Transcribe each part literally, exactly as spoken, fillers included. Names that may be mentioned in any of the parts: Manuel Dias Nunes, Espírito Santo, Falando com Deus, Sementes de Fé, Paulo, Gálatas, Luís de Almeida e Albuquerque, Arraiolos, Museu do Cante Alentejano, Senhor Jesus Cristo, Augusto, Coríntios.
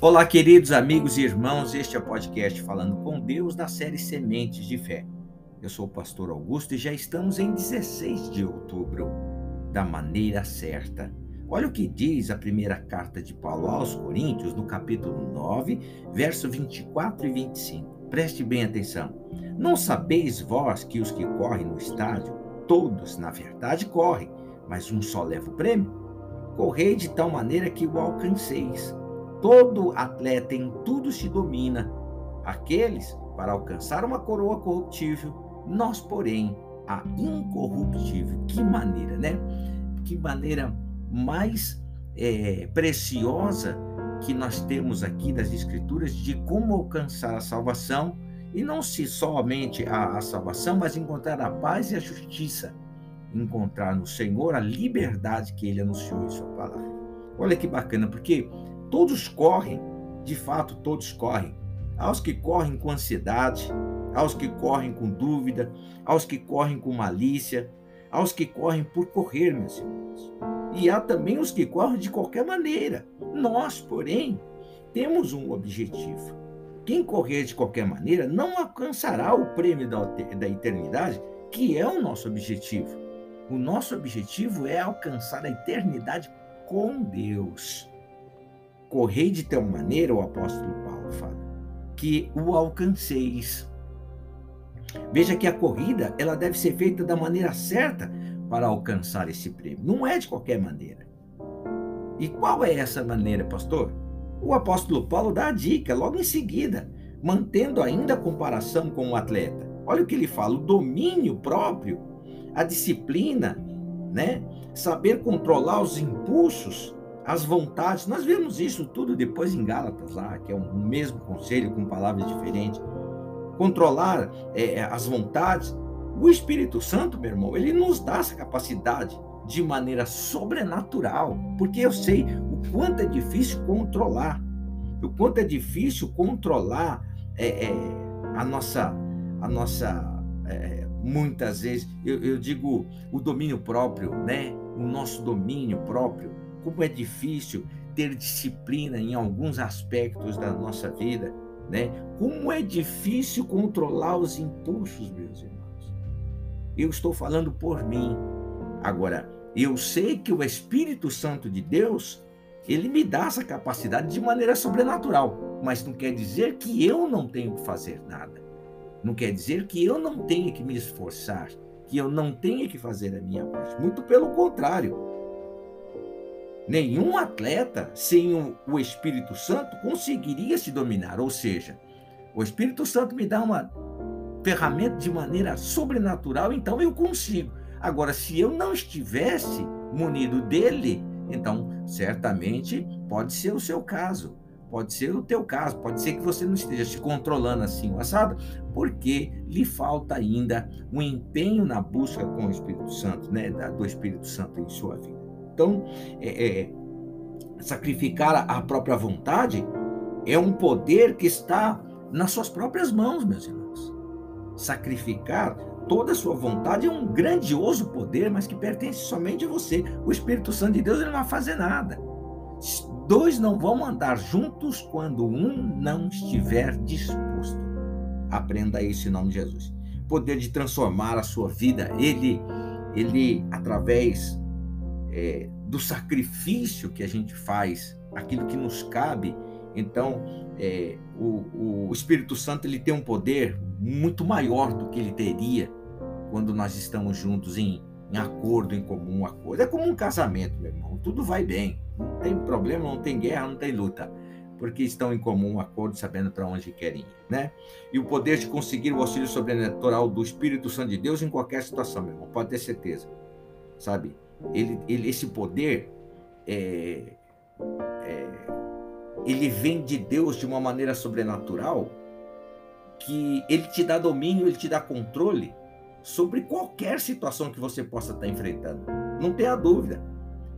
Olá, queridos amigos e irmãos, este é o podcast Falando com Deus, da série Sementes de Fé. Eu sou o pastor Augusto e já estamos em dezesseis de outubro, da maneira certa. Olha o que diz a primeira carta de Paulo aos Coríntios, no capítulo nove, verso vinte e quatro e vinte e cinco. Preste bem atenção. Não sabeis vós que os que correm no estádio, todos, na verdade, correm, mas um só leva o prêmio? Correi de tal maneira que o alcanceis. Todo atleta em tudo se domina. Aqueles, para alcançar uma coroa corruptível, nós, porém, a incorruptível. Que maneira, né? Que maneira mais é, preciosa que nós temos aqui das Escrituras de como alcançar a salvação, e não se somente a, a salvação, mas encontrar a paz e a justiça. Encontrar no Senhor a liberdade que Ele anunciou em sua palavra. Olha que bacana, porque todos correm, de fato todos correm, aos que correm com ansiedade, aos que correm com dúvida, aos que correm com malícia, aos que correm por correr, meus irmãos. E há também os que correm de qualquer maneira. Nós, porém, temos um objetivo. Quem correr de qualquer maneira não alcançará o prêmio da eternidade, que é o nosso objetivo. O nosso objetivo é alcançar a eternidade com Deus. Correi de tal maneira, o apóstolo Paulo fala, que o alcanceis. Veja que a corrida, ela deve ser feita da maneira certa para alcançar esse prêmio. Não é de qualquer maneira. E qual é essa maneira, pastor? O apóstolo Paulo dá a dica logo em seguida, mantendo ainda a comparação com o atleta. Olha o que ele fala, o domínio próprio, a disciplina, né? Saber controlar os impulsos, as vontades. Nós vemos isso tudo depois em Gálatas, lá, que é o mesmo conselho com palavras diferentes. Controlar é, as vontades. O Espírito Santo, meu irmão, ele nos dá essa capacidade de maneira sobrenatural, porque eu sei o quanto é difícil controlar, o quanto é difícil controlar é, é, a nossa, a nossa é, muitas vezes, eu, eu digo, o domínio próprio, né? O nosso domínio próprio. Como é difícil ter disciplina em alguns aspectos da nossa vida, né? Como é difícil controlar os impulsos, meus irmãos. Eu estou falando por mim. Agora, eu sei que o Espírito Santo de Deus, ele me dá essa capacidade de maneira sobrenatural, mas não quer dizer que eu não tenho que fazer nada. Não quer dizer que eu não tenha que me esforçar, que eu não tenha que fazer a minha parte. Muito pelo contrário. Nenhum atleta sem o Espírito Santo conseguiria se dominar. Ou seja, o Espírito Santo me dá uma ferramenta de maneira sobrenatural, então eu consigo. Agora, se eu não estivesse munido dele, então certamente pode ser o seu caso. Pode ser o teu caso, pode ser que você não esteja se controlando assim, assado, porque lhe falta ainda um empenho na busca com o Espírito Santo, né, do Espírito Santo em sua vida. Então, é, é, sacrificar a própria vontade é um poder que está nas suas próprias mãos, meus irmãos. Sacrificar toda a sua vontade é um grandioso poder, mas que pertence somente a você. O Espírito Santo de Deus, ele não vai fazer nada. Dois não vão andar juntos quando um não estiver disposto. Aprenda isso em nome de Jesus. O poder de transformar a sua vida, ele, ele através... É, do sacrifício que a gente faz, aquilo que nos cabe. Então, é, o, o Espírito Santo, ele tem um poder muito maior do que ele teria quando nós estamos juntos em, em acordo, em comum acordo. É como um casamento, meu irmão, tudo vai bem, não tem problema, não tem guerra, não tem luta, porque estão em comum acordo, sabendo para onde querem ir, né? E o poder de conseguir o auxílio sobrenatural do Espírito Santo de Deus em qualquer situação, meu irmão, pode ter certeza, sabe? Ele, ele, esse poder é, é, ele vem de Deus de uma maneira sobrenatural, que ele te dá domínio, ele te dá controle sobre qualquer situação que você possa estar enfrentando, não tenha dúvida.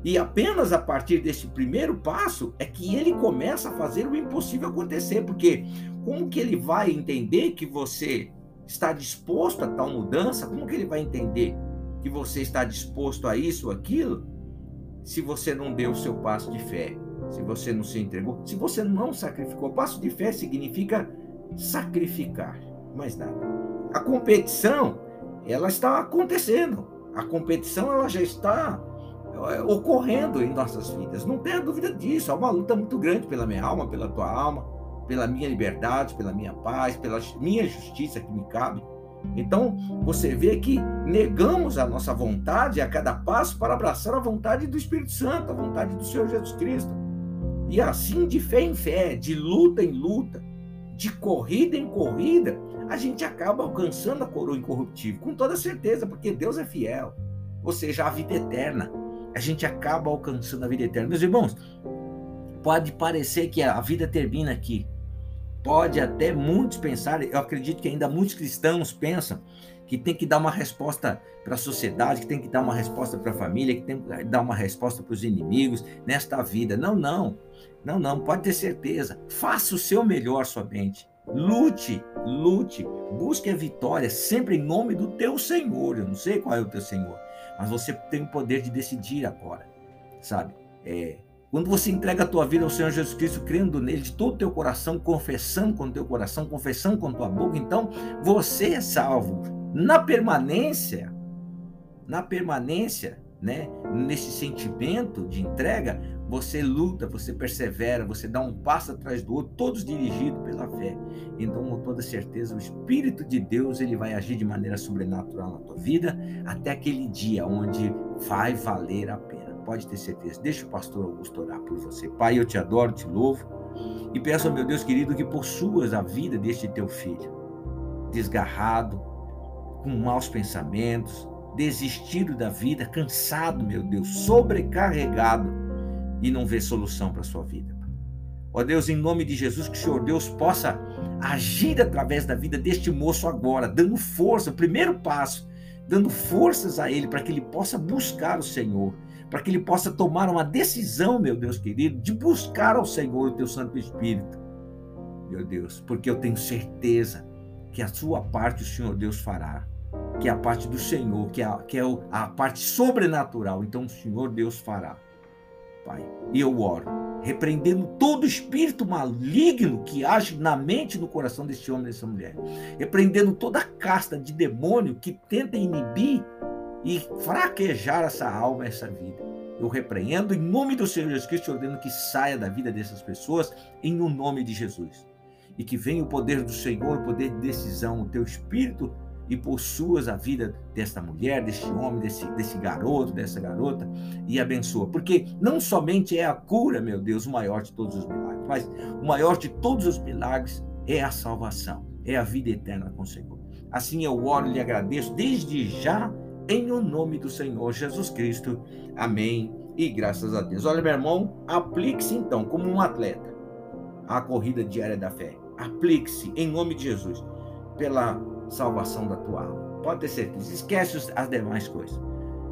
E apenas a partir deste primeiro passo é que ele começa a fazer o impossível acontecer, porque como que ele vai entender que você está disposto a tal mudança? Como que ele vai entender que você está disposto a isso ou aquilo, se você não deu o seu passo de fé, se você não se entregou, se você não sacrificou. Passo de fé significa sacrificar, mais nada. A competição, ela está acontecendo. A competição, ela já está ocorrendo em nossas vidas. Não tenha dúvida disso. É uma luta muito grande pela minha alma, pela tua alma, pela minha liberdade, pela minha paz, pela minha justiça que me cabe. Então, você vê que negamos a nossa vontade a cada passo para abraçar a vontade do Espírito Santo, a vontade do Senhor Jesus Cristo. E assim, de fé em fé, de luta em luta, de corrida em corrida, a gente acaba alcançando a coroa incorruptível, com toda certeza, porque Deus é fiel. Ou seja, a vida eterna. A gente acaba alcançando a vida eterna. Meus irmãos, pode parecer que a vida termina aqui. Pode até muitos pensar, eu acredito que ainda muitos cristãos pensam que tem que dar uma resposta para a sociedade, que tem que dar uma resposta para a família, que tem que dar uma resposta para os inimigos nesta vida. Não, não, não, não, pode ter certeza. Faça o seu melhor somente. Lute, lute, busque a vitória sempre em nome do teu Senhor. Eu não sei qual é o teu Senhor, mas você tem o poder de decidir agora, sabe? É... Quando você entrega a tua vida ao Senhor Jesus Cristo, crendo nele de todo o teu coração, confessando com o teu coração, confessando com a tua boca, então você é salvo. Na permanência, na permanência, né, nesse sentimento de entrega, você luta, você persevera, você dá um passo atrás do outro, todos dirigidos pela fé. Então, com toda certeza, o Espírito de Deus, ele vai agir de maneira sobrenatural na tua vida, até aquele dia onde vai valer a pena. Pode ter certeza. Deixa o pastor Augusto orar por você. Pai, eu te adoro, te louvo e peço ao meu Deus querido que possuas a vida deste teu filho, desgarrado, com maus pensamentos, desistido da vida, cansado, meu Deus, sobrecarregado e não vê solução para a sua vida. Ó Deus, em nome de Jesus, que o Senhor Deus possa agir através da vida deste moço agora, dando força, o primeiro passo, dando forças a ele para que ele possa buscar o Senhor, para que ele possa tomar uma decisão, meu Deus querido, de buscar ao Senhor o teu Santo Espírito, meu Deus, porque eu tenho certeza que a sua parte o Senhor Deus fará, que é a parte do Senhor, que é a, que é a parte sobrenatural, então o Senhor Deus fará, Pai, e eu oro, repreendendo todo espírito maligno que age na mente e no coração deste homem e dessa mulher, repreendendo toda a casta de demônio que tenta inibir e fraquejar essa alma, essa vida. Eu repreendo em nome do Senhor Jesus Cristo, ordeno que saia da vida dessas pessoas em o nome de Jesus. E que venha o poder do Senhor, o poder de decisão, o teu espírito e possuas a vida desta mulher, deste homem, desse, desse garoto, dessa garota e abençoa. Porque não somente é a cura, meu Deus, o maior de todos os milagres, mas o maior de todos os milagres é a salvação, é a vida eterna com o Senhor. Assim eu oro e lhe agradeço desde já, em o nome do Senhor Jesus Cristo. Amém. E graças a Deus. Olha, meu irmão, aplique-se então, como um atleta, à corrida diária da fé. Aplique-se, em nome de Jesus, pela salvação da tua alma. Pode ter certeza. Esquece as demais coisas.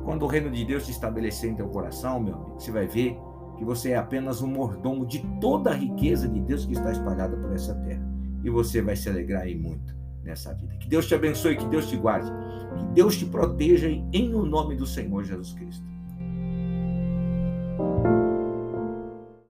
Quando o reino de Deus se estabelecer em teu coração, meu amigo, você vai ver que você é apenas um mordomo de toda a riqueza de Deus que está espalhada por essa terra. E você vai se alegrar aí muito nessa vida. Que Deus te abençoe, que Deus te guarde, que Deus te proteja em o nome do Senhor Jesus Cristo.